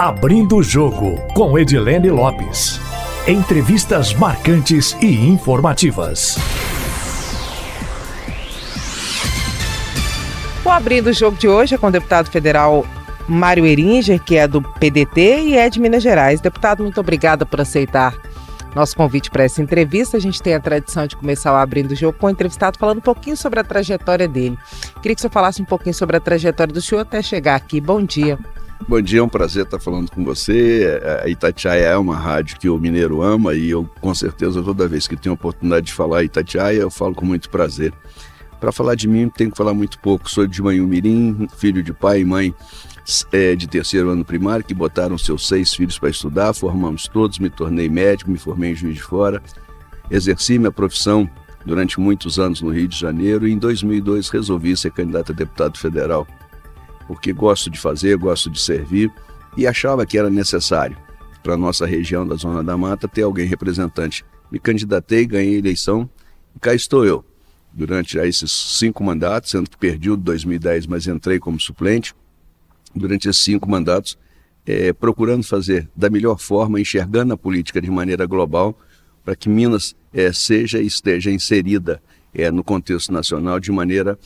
Abrindo o Jogo, com Edilene Lopes. Entrevistas marcantes e informativas. O Abrindo o Jogo de hoje é com o deputado federal Mário Heringer, que é do PDT e é de Minas Gerais. Deputado, muito obrigada por aceitar nosso convite para essa entrevista. A gente tem a tradição de começar o Abrindo o Jogo com o entrevistado falando um pouquinho sobre a trajetória dele. Queria que o senhor falasse um pouquinho sobre a trajetória do senhor até chegar aqui. Bom dia. Bom dia, é um prazer estar falando com você. A Itatiaia é uma rádio que o mineiro ama e eu, com certeza, toda vez que tenho a oportunidade de falar Itatiaia, eu falo com muito prazer. Para falar de mim, tenho que falar muito pouco. Sou de Manhumirim, filho de pai e mãe de terceiro ano primário, que botaram seus 6 filhos para estudar, formamos todos, me tornei médico, me formei em Juiz de Fora, exerci minha profissão durante muitos anos no Rio de Janeiro e em 2002 resolvi ser candidato a deputado federal, porque gosto de fazer, gosto de servir e achava que era necessário para a nossa região da Zona da Mata ter alguém representante. Me candidatei, ganhei a eleição e cá estou eu. Durante esses 5 mandatos, sendo que perdi o de 2010, mas entrei como suplente, durante esses 5 mandatos, procurando fazer da melhor forma, enxergando a política de maneira global, para que Minas seja e esteja inserida no contexto nacional de maneira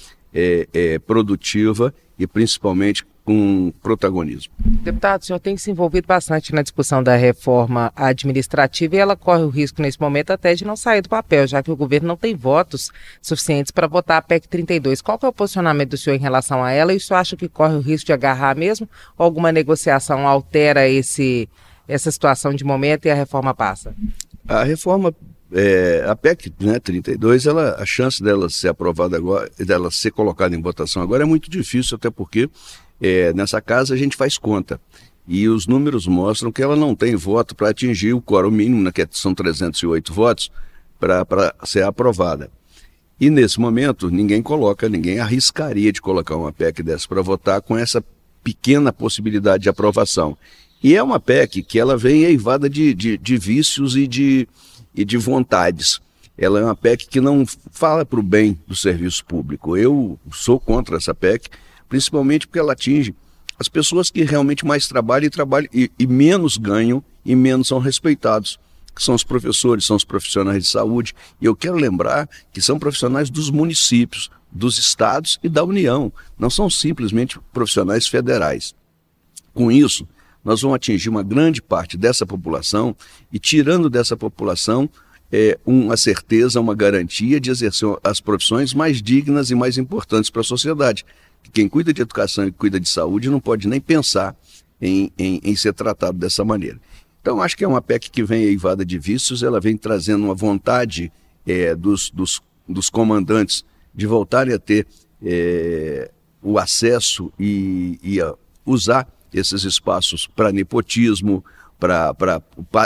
produtiva e principalmente com protagonismo. Deputado, o senhor tem se envolvido bastante na discussão da reforma administrativa e ela corre o risco nesse momento até de não sair do papel, já que o governo não tem votos suficientes para votar a PEC 32. Qual que é o posicionamento do senhor em relação a ela? E o senhor acha que corre o risco de agarrar mesmo? Ou alguma negociação altera essa situação de momento e a reforma passa? A reforma... a PEC 32, a chance dela ser aprovada agora, dela ser colocada em votação agora é muito difícil, até porque nessa casa a gente faz conta. E os números mostram que ela não tem voto para atingir o quórum mínimo, que são 308 votos, para ser aprovada. E nesse momento ninguém arriscaria de colocar uma PEC dessa para votar com essa pequena possibilidade de aprovação. E é uma PEC que ela vem eivada de vícios e de vontades. Ela é uma PEC que não fala para o bem do serviço público. Eu sou contra essa PEC, principalmente porque ela atinge as pessoas que realmente mais trabalham e menos ganham e menos são respeitados, que são os professores, são os profissionais de saúde. E eu quero lembrar que são profissionais dos municípios, dos estados e da União. Não são simplesmente profissionais federais. Com isso, nós vamos atingir uma grande parte dessa população e tirando dessa população uma certeza, uma garantia de exercer as profissões mais dignas e mais importantes para a sociedade. Quem cuida de educação e cuida de saúde não pode nem pensar em ser tratado dessa maneira. Então, acho que é uma PEC que vem eivada de vícios, ela vem trazendo uma vontade dos comandantes de voltarem a ter o acesso e a usar esses espaços para nepotismo, para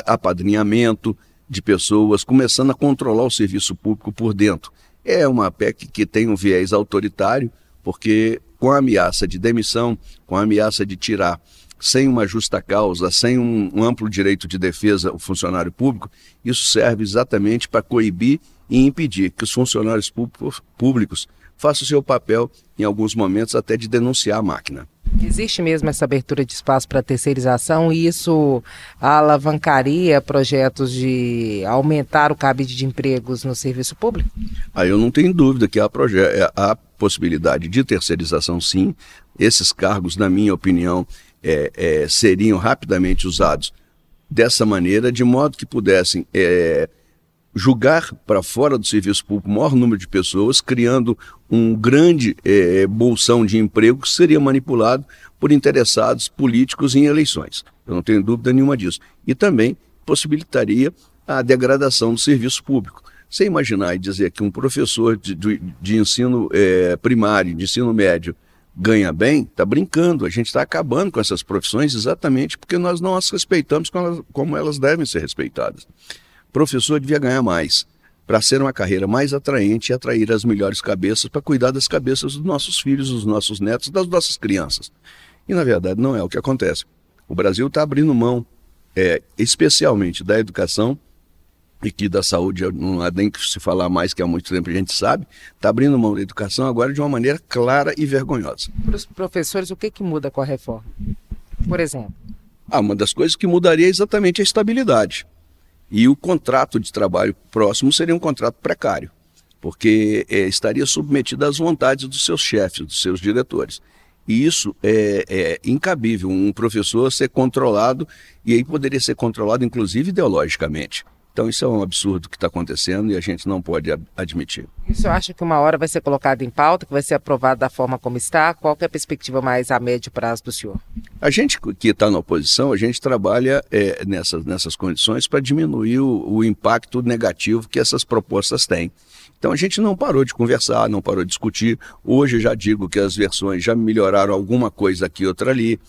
apadrinhamento de pessoas, começando a controlar o serviço público por dentro. É uma PEC que tem um viés autoritário, porque com a ameaça de demissão, com a ameaça de tirar sem uma justa causa, sem um amplo direito de defesa o funcionário público, isso serve exatamente para coibir e impedir que os funcionários públicos façam o seu papel, em alguns momentos, até de denunciar a máquina. Existe mesmo essa abertura de espaço para terceirização e isso alavancaria projetos de aumentar o cabide de empregos no serviço público? Eu não tenho dúvida que há possibilidade de terceirização, sim. Esses cargos, na minha opinião, seriam rapidamente usados dessa maneira, de modo que pudessem... julgar para fora do serviço público o maior número de pessoas, criando um grande bolsão de emprego que seria manipulado por interessados políticos em eleições. Eu não tenho dúvida nenhuma disso. E também possibilitaria a degradação do serviço público. Você imaginar e dizer que um professor de ensino primário, de ensino médio, ganha bem, está brincando. A gente está acabando com essas profissões exatamente porque nós não as respeitamos como elas devem ser respeitadas. Professor devia ganhar mais, para ser uma carreira mais atraente e atrair as melhores cabeças, para cuidar das cabeças dos nossos filhos, dos nossos netos, das nossas crianças. E, na verdade, não é o que acontece. O Brasil está abrindo mão, especialmente da educação, e que da saúde não há nem que se falar mais, que há muito tempo a gente sabe, está abrindo mão da educação agora de uma maneira clara e vergonhosa. Para os professores, o que muda com a reforma? por exemplo? Ah, uma das coisas que mudaria é exatamente a estabilidade. E o contrato de trabalho próximo seria um contrato precário, porque estaria submetido às vontades dos seus chefes, dos seus diretores. E isso é incabível, um professor ser controlado, e aí poderia ser controlado inclusive ideologicamente. Então isso é um absurdo que está acontecendo e a gente não pode admitir. E o senhor acha que uma hora vai ser colocado em pauta, que vai ser aprovado da forma como está? Qual que é a perspectiva mais a médio prazo do senhor? A gente que está na oposição, a gente trabalha nessas condições para diminuir o impacto negativo que essas propostas têm. Então a gente não parou de conversar, não parou de discutir. Hoje eu já digo que as versões já melhoraram alguma coisa aqui, outra ali,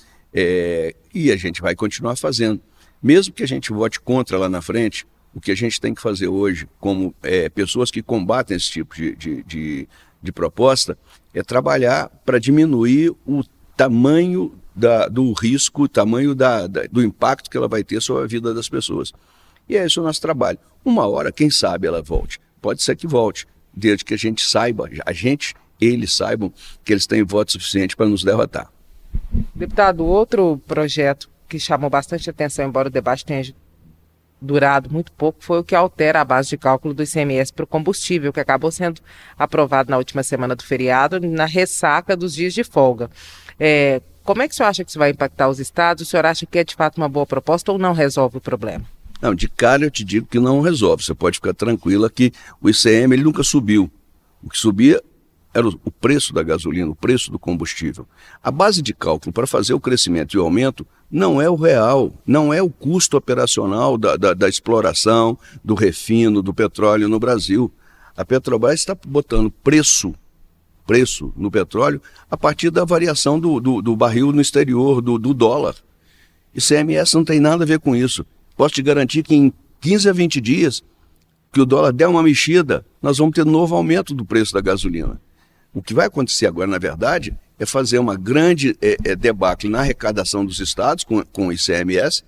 e a gente vai continuar fazendo. Mesmo que a gente vote contra lá na frente, o que a gente tem que fazer hoje, como pessoas que combatem esse tipo de proposta, é trabalhar para diminuir o tamanho do risco, o tamanho do impacto que ela vai ter sobre a vida das pessoas. E é esse o nosso trabalho. Uma hora, quem sabe, ela volte. Pode ser que volte, desde que a gente saiba, eles saibam que eles têm voto suficiente para nos derrotar. Deputado, outro projeto que chamou bastante atenção, embora o debate tenha durado muito pouco, foi o que altera a base de cálculo do ICMS para o combustível, que acabou sendo aprovado na última semana do feriado, na ressaca dos dias de folga. Como é que o senhor acha que isso vai impactar os estados? O senhor acha que é de fato uma boa proposta ou não resolve o problema? Não, de cara eu te digo que não resolve. Você pode ficar tranquila que o ICM ele nunca subiu. O que subia era o preço da gasolina, o preço do combustível. A base de cálculo para fazer o crescimento e o aumento não é o real, não é o custo operacional da exploração, do refino, do petróleo no Brasil. A Petrobras está botando preço no petróleo a partir da variação do barril no exterior, do dólar. ICMS não tem nada a ver com isso. Posso te garantir que em 15 a 20 dias, que o dólar der uma mexida, nós vamos ter novo aumento do preço da gasolina. O que vai acontecer agora, na verdade, é fazer uma grande debacle na arrecadação dos estados com o ICMS,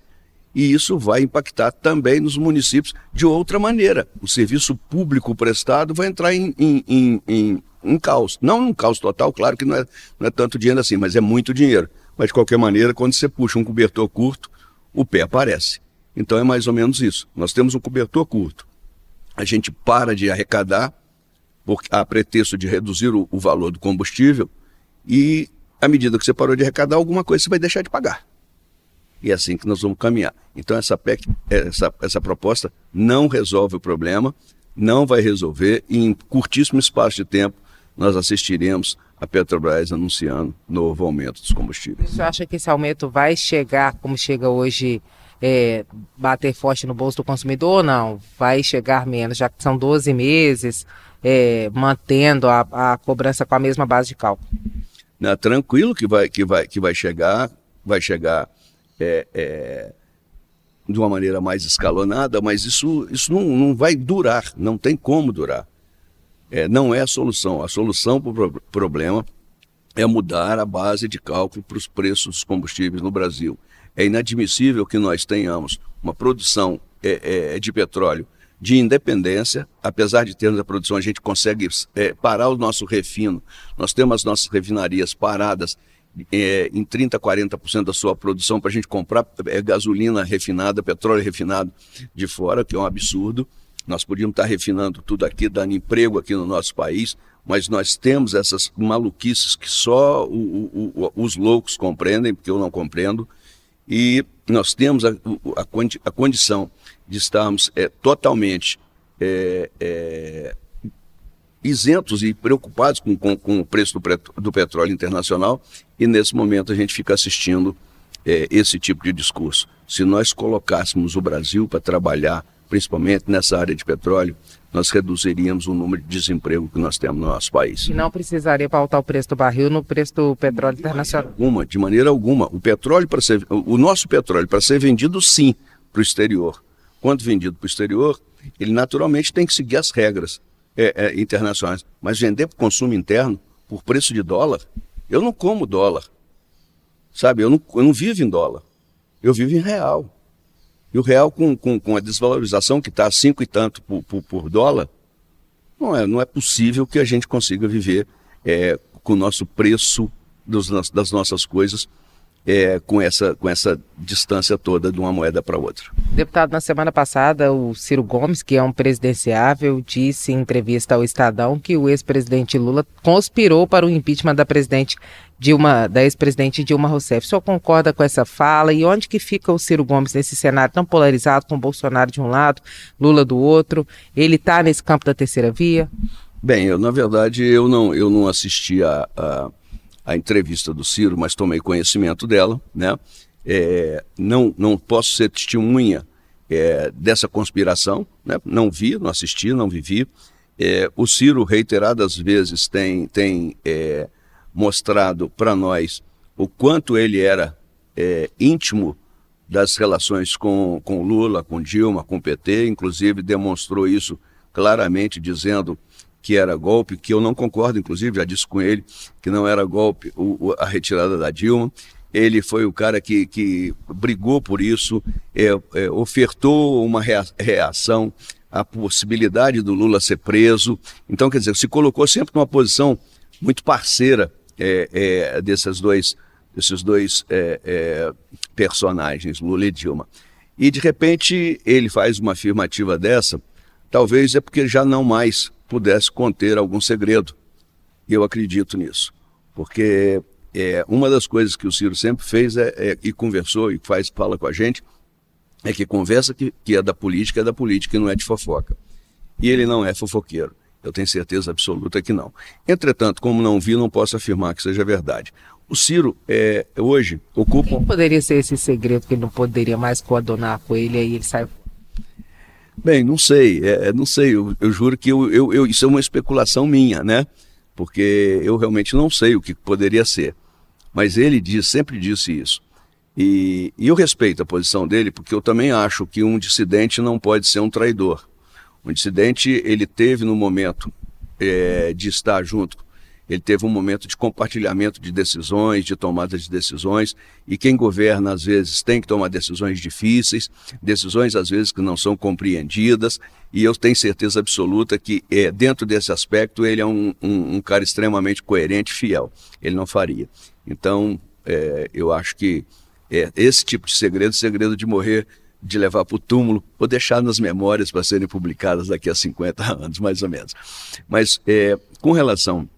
e isso vai impactar também nos municípios de outra maneira. O serviço público prestado vai entrar em caos. Não um caos total, claro que não é tanto dinheiro assim, mas é muito dinheiro. Mas, de qualquer maneira, quando você puxa um cobertor curto, o pé aparece. Então é mais ou menos isso. Nós temos um cobertor curto. A gente para de arrecadar a pretexto de reduzir o valor do combustível, e à medida que você parou de arrecadar, alguma coisa você vai deixar de pagar. E é assim que nós vamos caminhar. Então essa PEC, essa proposta não resolve o problema, não vai resolver, e em curtíssimo espaço de tempo nós assistiremos a Petrobras anunciando novo aumento dos combustíveis. Você acha que esse aumento vai chegar, como chega hoje, bater forte no bolso do consumidor ou não? Vai chegar menos, já que são 12 meses mantendo a cobrança com a mesma base de cálculo? Não, tranquilo que vai chegar, de uma maneira mais escalonada, mas isso não vai durar, não tem como durar. Não é a solução. A solução para o problema é mudar a base de cálculo para os preços dos combustíveis no Brasil. É inadmissível que nós tenhamos uma produção de petróleo de independência. Apesar de termos a produção, a gente consegue parar o nosso refino. Nós temos as nossas refinarias paradas em 30%, 40% da sua produção para a gente comprar gasolina refinada, petróleo refinado de fora, que é um absurdo. Nós podíamos estar refinando tudo aqui, dando emprego aqui no nosso país, mas nós temos essas maluquices que só os loucos compreendem, porque eu não compreendo. E nós temos a condição de estarmos totalmente isentos e preocupados com o preço do petróleo internacional, e nesse momento a gente fica assistindo esse tipo de discurso. Se nós colocássemos o Brasil para trabalhar, principalmente nessa área de petróleo, nós reduziríamos o número de desemprego que nós temos no nosso país. E não precisaria pautar o preço do barril no preço do petróleo internacional? De maneira alguma. O nosso petróleo, para ser vendido, sim, para o exterior. Quando vendido para o exterior, ele naturalmente tem que seguir as regras internacionais. Mas vender para o consumo interno, por preço de dólar, eu não como dólar. Sabe, eu não vivo em dólar. Eu vivo em real. E o real, com a desvalorização que está a 5 e tanto por dólar, não é possível que a gente consiga viver com o nosso preço das nossas coisas com essa distância toda de uma moeda para outra. Deputado, na semana passada, o Ciro Gomes, que é um presidenciável, disse em entrevista ao Estadão que o ex-presidente Lula conspirou para o impeachment da ex-presidente Dilma Rousseff. O senhor concorda com essa fala? E onde que fica o Ciro Gomes nesse cenário tão polarizado, com Bolsonaro de um lado, Lula do outro? Ele está nesse campo da terceira via? Bem, eu, na verdade, não assisti a entrevista do Ciro, mas tomei conhecimento dela, né? Não posso ser testemunha dessa conspiração, né? Não vi, não assisti, não vivi. O Ciro, reiteradas vezes, tem mostrado para nós o quanto ele era íntimo das relações com Lula, com Dilma, com PT, inclusive demonstrou isso claramente dizendo que era golpe, que eu não concordo, inclusive, já disse com ele que não era golpe a retirada da Dilma. Ele foi o cara que brigou por isso, ofertou uma reação à possibilidade do Lula ser preso. Então, quer dizer, se colocou sempre numa posição muito parceira desses dois personagens, Lula e Dilma. E, de repente, ele faz uma afirmativa dessa, talvez é porque já não mais pudesse conter algum segredo. Eu acredito nisso, porque uma das coisas que o Ciro sempre fez e conversou e fala com a gente, é que conversa que é da política e não é de fofoca. E ele não é fofoqueiro, eu tenho certeza absoluta que não. Entretanto, como não vi, não posso afirmar que seja verdade. O Ciro, hoje, ocupa... Quem poderia ser esse segredo que ele não poderia mais coadunar com ele, aí ele sai... Bem, não sei, eu juro que eu isso é uma especulação minha, né? Porque eu realmente não sei o que poderia ser. Mas ele sempre disse isso. E eu respeito a posição dele, porque eu também acho que um dissidente não pode ser um traidor. Um dissidente, ele teve no momento de estar junto, ele teve um momento de compartilhamento de decisões, de tomada de decisões, e quem governa, às vezes, tem que tomar decisões difíceis, decisões, às vezes, que não são compreendidas, e eu tenho certeza absoluta que, dentro desse aspecto, ele é um cara extremamente coerente e fiel. Ele não faria. Então, eu acho que esse tipo de segredo de morrer, de levar para o túmulo, ou deixar nas memórias para serem publicadas daqui a 50 anos, mais ou menos. Mas, com relação...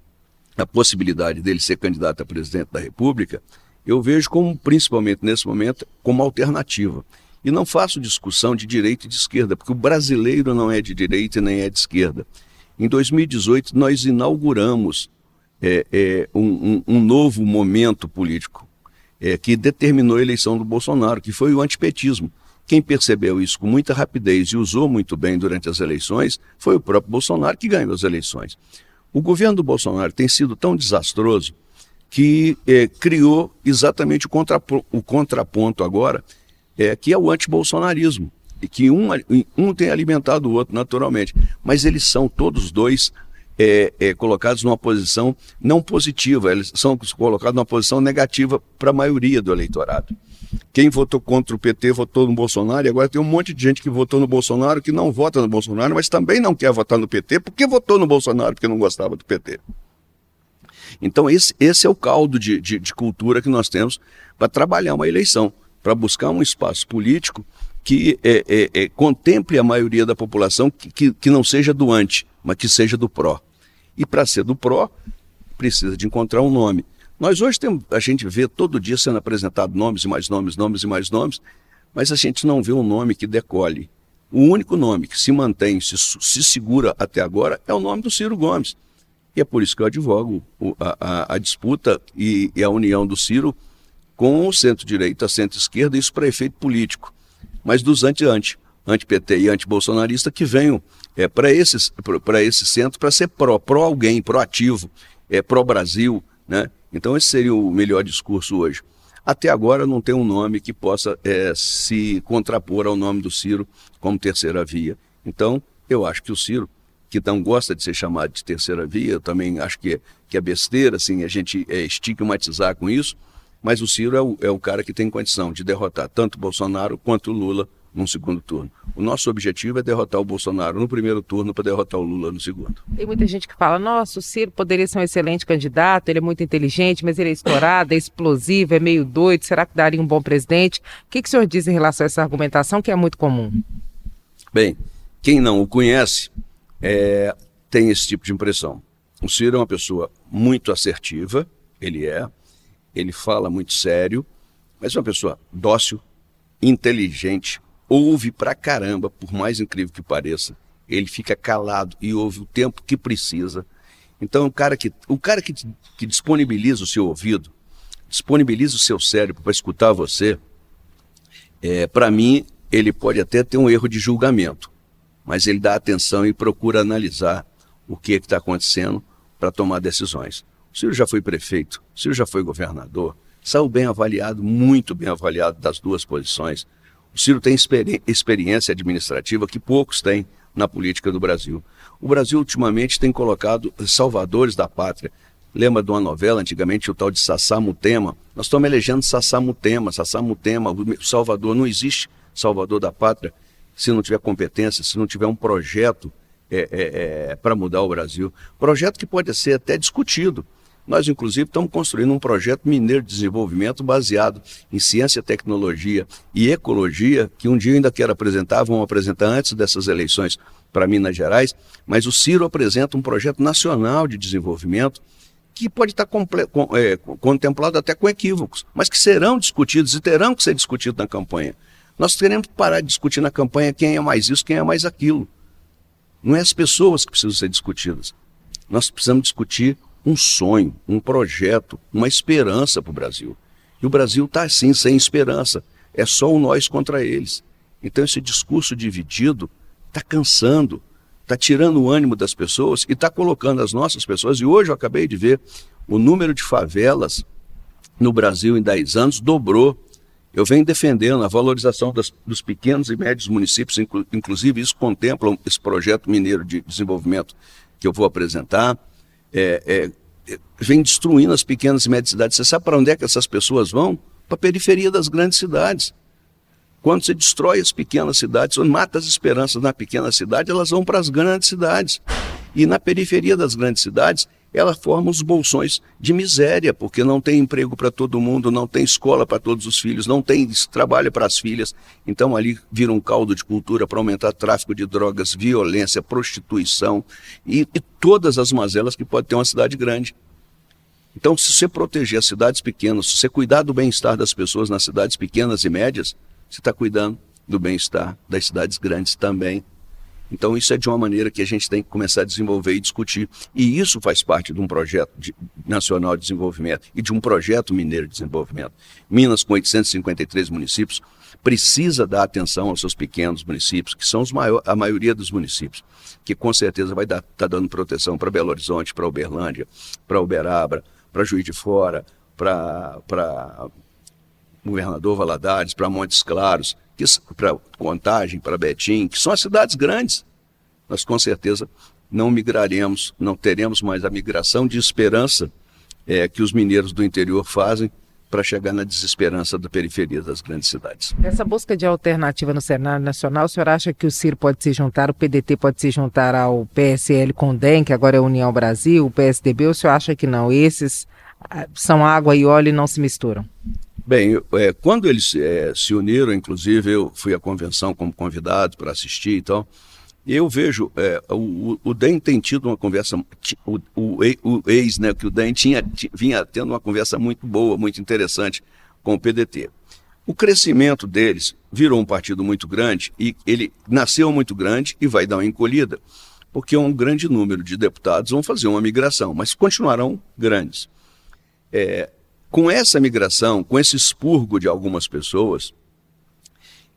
a possibilidade dele ser candidato a presidente da República, eu vejo como, principalmente nesse momento, como alternativa. E não faço discussão de direita e de esquerda, porque o brasileiro não é de direita e nem é de esquerda. Em 2018, nós inauguramos um novo momento político que determinou a eleição do Bolsonaro, que foi o antipetismo. Quem percebeu isso com muita rapidez e usou muito bem durante as eleições foi o próprio Bolsonaro, que ganhou as eleições. O governo do Bolsonaro tem sido tão desastroso que criou exatamente o contraponto agora, que é o antibolsonarismo, e que um tem alimentado o outro naturalmente. Mas eles são todos dois colocados numa posição não positiva, eles são colocados numa posição negativa para a maioria do eleitorado. Quem votou contra o PT votou no Bolsonaro, e agora tem um monte de gente que votou no Bolsonaro, que não vota no Bolsonaro, mas também não quer votar no PT, porque votou no Bolsonaro, porque não gostava do PT. Então esse é o caldo de cultura que nós temos para trabalhar uma eleição, para buscar um espaço político que contemple a maioria da população, que não seja do anti, mas que seja do pró. E para ser do pró, precisa de encontrar um nome. Nós hoje a gente vê todo dia sendo apresentado nomes e mais nomes, mas a gente não vê um nome que decole. O único nome que se mantém, se segura até agora, é o nome do Ciro Gomes. E é por isso que eu advogo a disputa e a união do Ciro com o centro-direita, a centro-esquerda, isso para efeito político. Mas dos anti-PT e anti-bolsonarista que venham para esse centro para ser pró-alguém, pró-ativo, pró-Brasil, né? Então esse seria o melhor discurso hoje. Até agora não tem um nome que possa se contrapor ao nome do Ciro como terceira via. Então eu acho que o Ciro, que não gosta de ser chamado de terceira via, eu também acho que é besteira, assim, a gente estigmatizar com isso, mas o Ciro é o cara que tem condição de derrotar tanto Bolsonaro quanto Lula num segundo turno. O nosso objetivo é derrotar o Bolsonaro no primeiro turno para derrotar o Lula no segundo. Tem muita gente que fala, nossa, o Ciro poderia ser um excelente candidato, ele é muito inteligente, mas ele é estourado, é explosivo, é meio doido, será que daria um bom presidente? O que o senhor diz em relação a essa argumentação que é muito comum? Bem, quem não o conhece tem esse tipo de impressão. O Ciro é uma pessoa muito assertiva, ele fala muito sério, mas é uma pessoa dócil, inteligente, ouve pra caramba, por mais incrível que pareça, ele fica calado e ouve o tempo que precisa. Então o cara que disponibiliza o seu ouvido, disponibiliza o seu cérebro para escutar você, para mim ele pode até ter um erro de julgamento, mas ele dá atenção e procura analisar o que está acontecendo para tomar decisões. O Ciro já foi prefeito, o Ciro já foi governador, saiu bem avaliado, muito bem avaliado das duas posições. O Ciro tem experiência administrativa que poucos têm na política do Brasil. O Brasil ultimamente tem colocado salvadores da pátria. Lembra de uma novela antigamente, o tal de Sassá Mutema? Nós estamos elegendo Sassá Mutema, o salvador. Não existe salvador da pátria se não tiver competência, se não tiver um projeto para mudar o Brasil. Projeto que pode ser até discutido. Nós, inclusive, estamos construindo um projeto mineiro de desenvolvimento baseado em ciência, tecnologia e ecologia, que um dia eu ainda quero apresentar, vão apresentar antes dessas eleições para Minas Gerais, mas o Ciro apresenta um projeto nacional de desenvolvimento que pode estar contemplado até com equívocos, mas que serão discutidos e terão que ser discutidos na campanha. Nós teremos que parar de discutir na campanha quem é mais isso, quem é mais aquilo. Não é as pessoas que precisam ser discutidas. Nós precisamos discutir um sonho, um projeto, uma esperança para o Brasil. E o Brasil está assim, sem esperança. É só o nós contra eles. Então esse discurso dividido está cansando, está tirando o ânimo das pessoas e está colocando as nossas pessoas. E hoje eu acabei de ver o número de favelas no Brasil em 10 anos dobrou. Eu venho defendendo a valorização dos pequenos e médios municípios, inclusive isso contempla esse projeto mineiro de desenvolvimento que eu vou apresentar. Vem destruindo as pequenas e médias cidades. Você sabe para onde é que essas pessoas vão? Para a periferia das grandes cidades. Quando você destrói as pequenas cidades, ou mata as esperanças na pequena cidade, elas vão para as grandes cidades. E na periferia das grandes cidades, ela forma os bolsões de miséria, porque não tem emprego para todo mundo, não tem escola para todos os filhos, não tem trabalho para as filhas. Então ali vira um caldo de cultura para aumentar tráfico de drogas, violência, prostituição e todas as mazelas que pode ter uma cidade grande. Então se você proteger as cidades pequenas, se você cuidar do bem-estar das pessoas nas cidades pequenas e médias, você está cuidando do bem-estar das cidades grandes também. Então isso é de uma maneira que a gente tem que começar a desenvolver e discutir. E isso faz parte de um projeto nacional de desenvolvimento e de um projeto mineiro de desenvolvimento. Minas, com 853 municípios, precisa dar atenção aos seus pequenos municípios, que são a maioria dos municípios, que com certeza vai tá dando proteção para Belo Horizonte, para Uberlândia, para Uberaba, para Juiz de Fora, para Governador Valadares, para Montes Claros, para Contagem, para Betim, que são as cidades grandes. Nós com certeza não migraremos, não teremos mais a migração de esperança que os mineiros do interior fazem para chegar na desesperança da periferia das grandes cidades. Essa busca de alternativa no cenário nacional, o senhor acha que o Ciro pode se juntar, o PDT pode se juntar ao PSL com o DEM, que agora é a União Brasil, o PSDB, ou o senhor acha que não? Esses são água e óleo e não se misturam? Bem, quando eles se uniram, inclusive eu fui à convenção como convidado para assistir e tal, eu vejo, o DEM tem tido uma conversa, o DEM vinha tendo uma conversa muito boa, muito interessante com o PDT. O crescimento deles virou um partido muito grande e ele nasceu muito grande e vai dar uma encolhida, porque um grande número de deputados vão fazer uma migração, mas continuarão grandes. Com essa migração, com esse expurgo de algumas pessoas,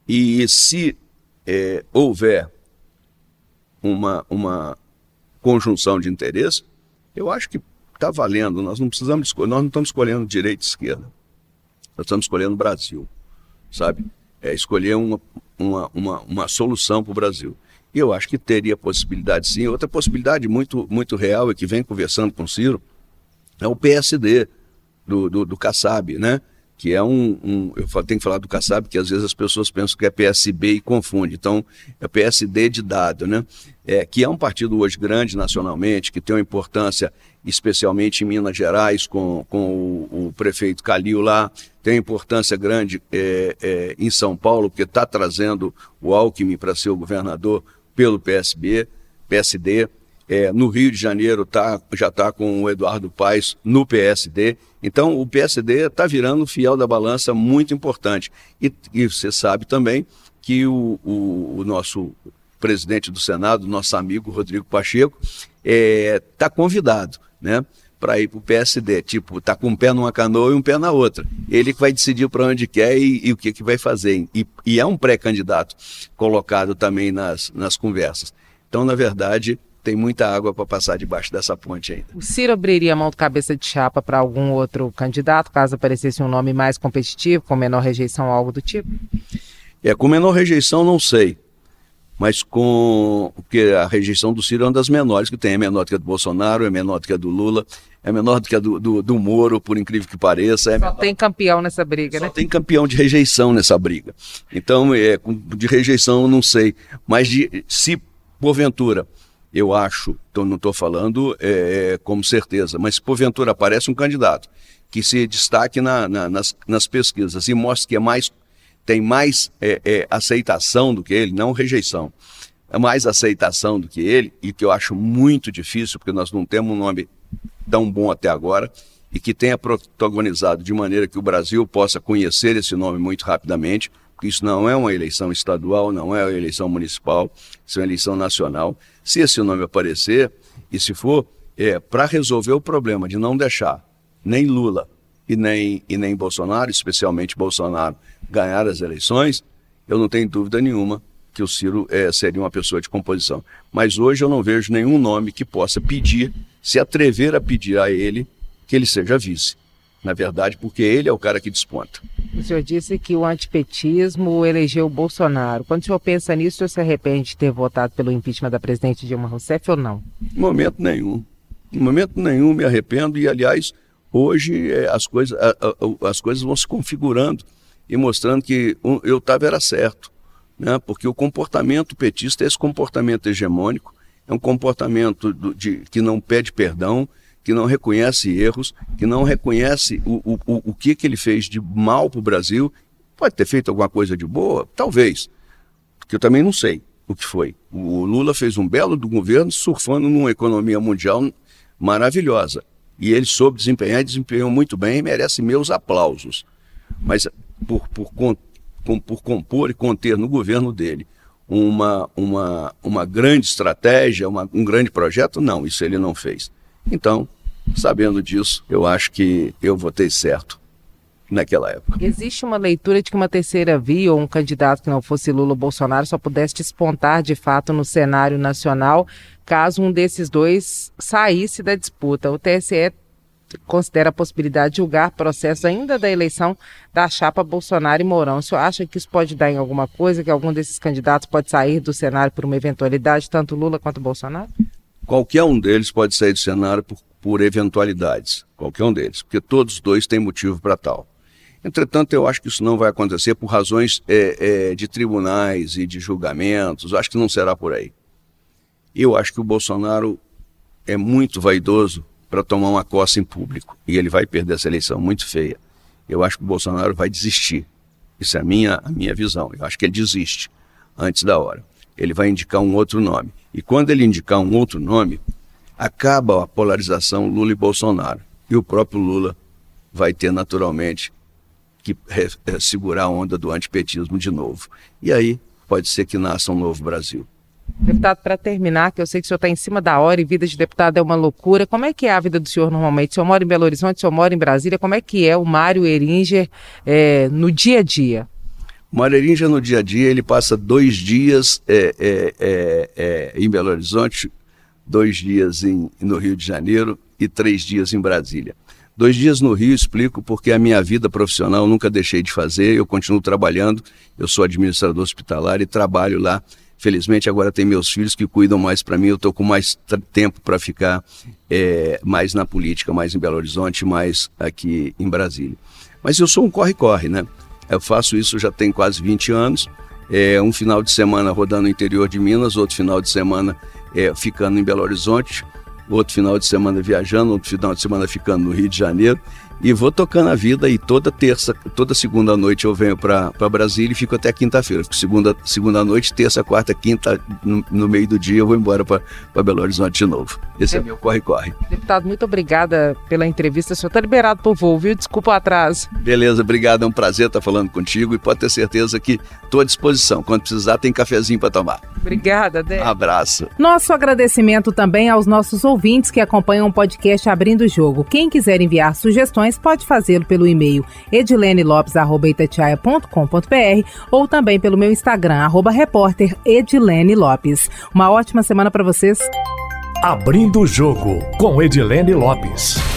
e se houver uma conjunção de interesse, eu acho que está valendo. Nós não estamos escolhendo direita e esquerda, nós estamos escolhendo o Brasil, sabe? Escolher uma solução para o Brasil. E eu acho que teria possibilidade sim. Outra possibilidade muito, muito real que vem conversando com o Ciro é o PSD, do Kassab, né? que é eu tenho que falar do Kassab, que às vezes as pessoas pensam que é PSB e confunde, então é PSD de dado, né? Que é um partido hoje grande nacionalmente, que tem uma importância especialmente em Minas Gerais, com o prefeito Calil lá, tem importância grande em São Paulo, porque está trazendo o Alckmin para ser o governador pelo PSD, no Rio de Janeiro já está com o Eduardo Paes no PSD. Então, o PSD está virando um fiel da balança muito importante. E você sabe também que o nosso presidente do Senado, nosso amigo Rodrigo Pacheco, está convidado, né, para ir para o PSD. Tipo, está com um pé numa canoa e um pé na outra. Ele que vai decidir para onde quer e o que vai fazer. E é um pré-candidato colocado também nas conversas. Então, na verdade, tem muita água para passar debaixo dessa ponte ainda. O Ciro abriria a mão do cabeça de chapa para algum outro candidato, caso aparecesse um nome mais competitivo, com menor rejeição, algo do tipo? Com menor rejeição não sei, mas porque a rejeição do Ciro é uma das menores que tem, é menor do que a do Bolsonaro, é menor do que a do Lula, é menor do que a do Moro, por incrível que pareça. Só tem campeão nessa briga, né? Só tem campeão de rejeição nessa briga. Então, de rejeição eu não sei, mas se porventura... Eu acho, então não estou falando como certeza, mas se porventura aparece um candidato que se destaque nas pesquisas e mostre que tem mais aceitação do que ele, não rejeição, é mais aceitação do que ele, e que eu acho muito difícil, porque nós não temos um nome tão bom até agora, e que tenha protagonizado de maneira que o Brasil possa conhecer esse nome muito rapidamente, porque isso não é uma eleição estadual, não é uma eleição municipal, isso é uma eleição nacional. Se esse nome aparecer, e se for, para resolver o problema de não deixar nem Lula e nem Bolsonaro, especialmente Bolsonaro, ganhar as eleições, eu não tenho dúvida nenhuma que o Ciro seria uma pessoa de composição. Mas hoje eu não vejo nenhum nome que possa se atrever a pedir a ele que ele seja vice. Na verdade, porque ele é o cara que desponta. O senhor disse que o antipetismo elegeu o Bolsonaro. Quando o senhor pensa nisso, o senhor se arrepende de ter votado pelo impeachment da presidente Dilma Rousseff ou não? Em momento nenhum. Em momento nenhum me arrependo. E, aliás, hoje as coisas vão se configurando e mostrando que eu estava era certo, né? Porque o comportamento petista é esse comportamento hegemônico, é um comportamento que não pede perdão, que não reconhece erros, que não reconhece o que ele fez de mal para o Brasil. Pode ter feito alguma coisa de boa? Talvez, porque eu também não sei o que foi. O Lula fez um belo do governo surfando numa economia mundial maravilhosa. E ele soube desempenhar e desempenhou muito bem e merece meus aplausos. Mas por compor e conter no governo dele uma grande estratégia, um grande projeto, não, isso ele não fez. Então, sabendo disso, eu acho que eu votei certo naquela época. Existe uma leitura de que uma terceira via ou um candidato que não fosse Lula ou Bolsonaro só pudesse despontar de fato no cenário nacional caso um desses dois saísse da disputa. O TSE considera a possibilidade de julgar processo ainda da eleição da chapa Bolsonaro e Mourão. O senhor acha que isso pode dar em alguma coisa, que algum desses candidatos pode sair do cenário por uma eventualidade, tanto Lula quanto Bolsonaro? Qualquer um deles pode sair do cenário por eventualidades, qualquer um deles, porque todos dois têm motivo para tal. Entretanto, eu acho que isso não vai acontecer por razões de tribunais e de julgamentos, eu acho que não será por aí. Eu acho que o Bolsonaro é muito vaidoso para tomar uma coça em público, e ele vai perder essa eleição muito feia. Eu acho que o Bolsonaro vai desistir, isso é a minha visão, eu acho que ele desiste antes da hora. Ele vai indicar um outro nome. E quando ele indicar um outro nome, acaba a polarização Lula e Bolsonaro. E o próprio Lula vai ter naturalmente que segurar a onda do antipetismo de novo. E aí pode ser que nasça um novo Brasil. Deputado, para terminar, que eu sei que o senhor está em cima da hora e vida de deputado é uma loucura. Como é que é a vida do senhor normalmente? O senhor mora em Belo Horizonte, o senhor mora em Brasília. Como é que é o Mário Heringer no dia a dia? O Mário Heringer, no dia a dia, ele passa 2 dias em Belo Horizonte, 2 dias no Rio de Janeiro e 3 dias em Brasília. 2 dias no Rio, explico, porque a minha vida profissional eu nunca deixei de fazer, eu continuo trabalhando, eu sou administrador hospitalar e trabalho lá. Felizmente agora tem meus filhos que cuidam mais para mim, eu estou com mais tempo para ficar mais na política, mais em Belo Horizonte, mais aqui em Brasília. Mas eu sou um corre-corre, né? Eu faço isso já tem quase 20 anos. Um final de semana rodando no interior de Minas, outro final de semana ficando em Belo Horizonte, outro final de semana viajando, outro final de semana ficando no Rio de Janeiro. E vou tocando a vida, e toda segunda noite eu venho para Brasília e fico até quinta-feira. Fico segunda noite, terça, quarta, quinta, no meio do dia eu vou embora para Belo Horizonte de novo. Esse é meu corre-corre. Deputado, muito obrigada pela entrevista. O senhor está liberado para o voo, viu? Desculpa o atraso. Beleza, obrigado. É um prazer estar falando contigo, e pode ter certeza que estou à disposição. Quando precisar, tem cafezinho para tomar. Obrigada, Débora. Um abraço. Nosso agradecimento também aos nossos ouvintes que acompanham o podcast Abrindo o Jogo. Quem quiser enviar sugestões, pode fazê-lo pelo e-mail edilenelopes@itatiaia.com.br ou também pelo meu Instagram, @repórter Edilene Lopes. Uma ótima semana para vocês. Abrindo o Jogo com Edilene Lopes.